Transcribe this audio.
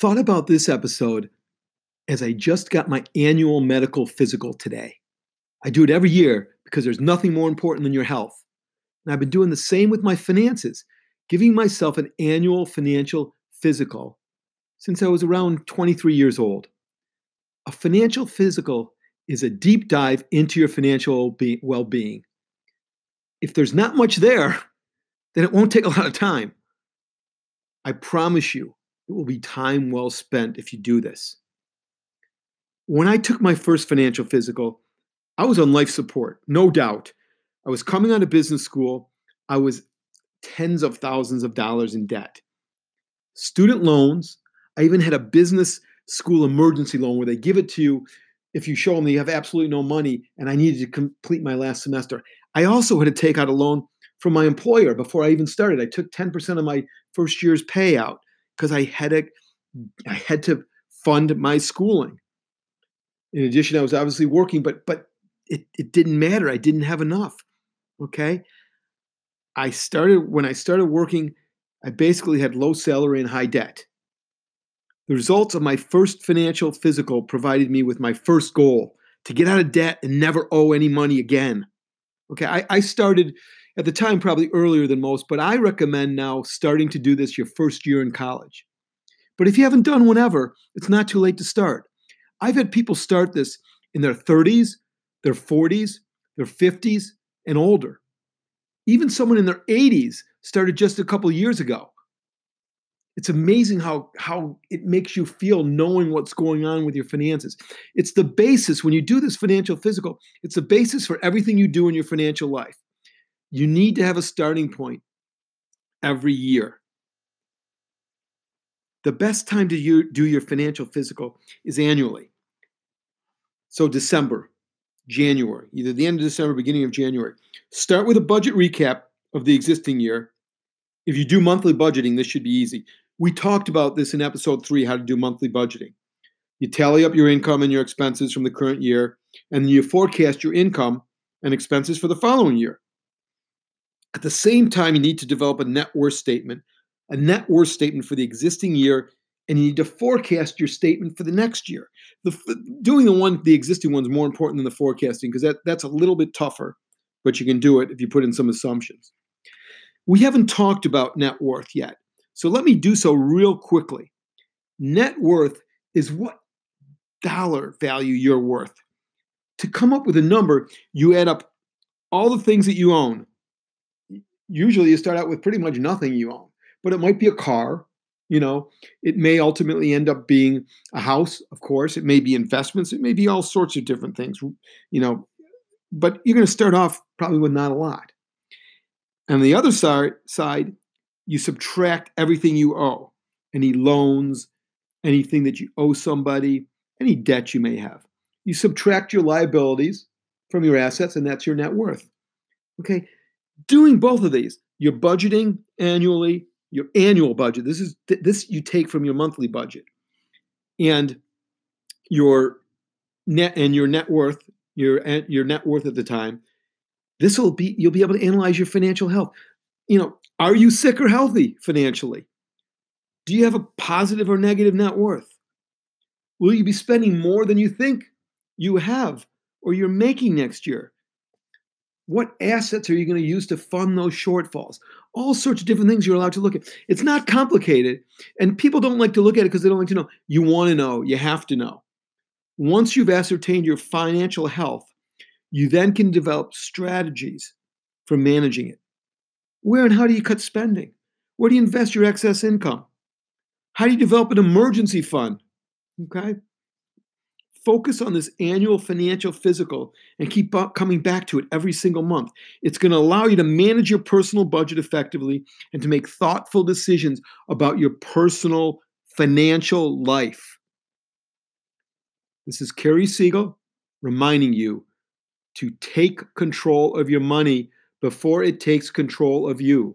thought about this episode as I just got my annual medical physical today. I do it every year because there's nothing more important than your health. And I've been doing the same with my finances, giving myself an annual financial physical since I was around 23 years old. A financial physical is a deep dive into your financial well-being. If there's not much there, then it won't take a lot of time. I promise you, it will be time well spent if you do this. When I took my first financial physical, I was on life support, no doubt. I was coming out of business school. I was tens of thousands of dollars in debt. Student loans. I even had a business school emergency loan where they give it to you if you show them that you have absolutely no money, and I needed to complete my last semester. I also had to take out a loan from my employer before I even started. I took 10% of my first year's payout because I had to fund my schooling. In addition, I was obviously working, but it didn't matter. I didn't have enough. Okay. When I started working, I basically had low salary and high debt. The results of my first financial physical provided me with my first goal: to get out of debt and never owe any money again. Okay, I started at the time probably earlier than most, but I recommend now starting to do this your first year in college. But if you haven't done one ever, it's not too late to start. I've had people start this in their 30s, their 40s, their 50s, and older. Even someone in their 80s started just a couple years ago. It's amazing how it makes you feel knowing what's going on with your finances. It's the basis. When you do this financial physical, it's the basis for everything you do in your financial life. You need to have a starting point every year. The best time to do your financial physical is annually. So December, January, either the end of December, beginning of January. Start with a budget recap of the existing year. If you do monthly budgeting, this should be easy. We talked about this in episode 3, how to do monthly budgeting. You tally up your income and your expenses from the current year, and then you forecast your income and expenses for the following year. At the same time, you need to develop a net worth statement for the existing year, and you need to forecast your statement for the next year. Doing the existing one's more important than the forecasting, because that's a little bit tougher, but you can do it if you put in some assumptions. We haven't talked about net worth yet, so let me do so real quickly. Net worth is what dollar value you're worth. To come up with a number, you add up all the things that you own. Usually you start out with pretty much nothing you own, but it might be a car. It may ultimately end up being a house, of course. It may be investments. It may be all sorts of different things, but you're going to start off probably with not a lot. And the other side, you subtract everything you owe, any loans, anything that you owe somebody, any debt you may have. You subtract your liabilities from your assets, and that's your net worth. Okay, doing both of these, your budgeting annually, your annual budget. This you take from your monthly budget, and your net worth, your net worth at the time. You'll be able to analyze your financial health. Are you sick or healthy financially? Do you have a positive or negative net worth? Will you be spending more than you think you have or you're making next year? What assets are you going to use to fund those shortfalls? All sorts of different things you're allowed to look at. It's not complicated, and people don't like to look at it because they don't like to know. You want to know. You have to know. Once you've ascertained your financial health, you then can develop strategies for managing it. Where and how do you cut spending? Where do you invest your excess income? How do you develop an emergency fund? Okay. Focus on this annual financial physical and keep coming back to it every single month. It's going to allow you to manage your personal budget effectively and to make thoughtful decisions about your personal financial life. This is Carrie Siegel reminding you to take control of your money before it takes control of you.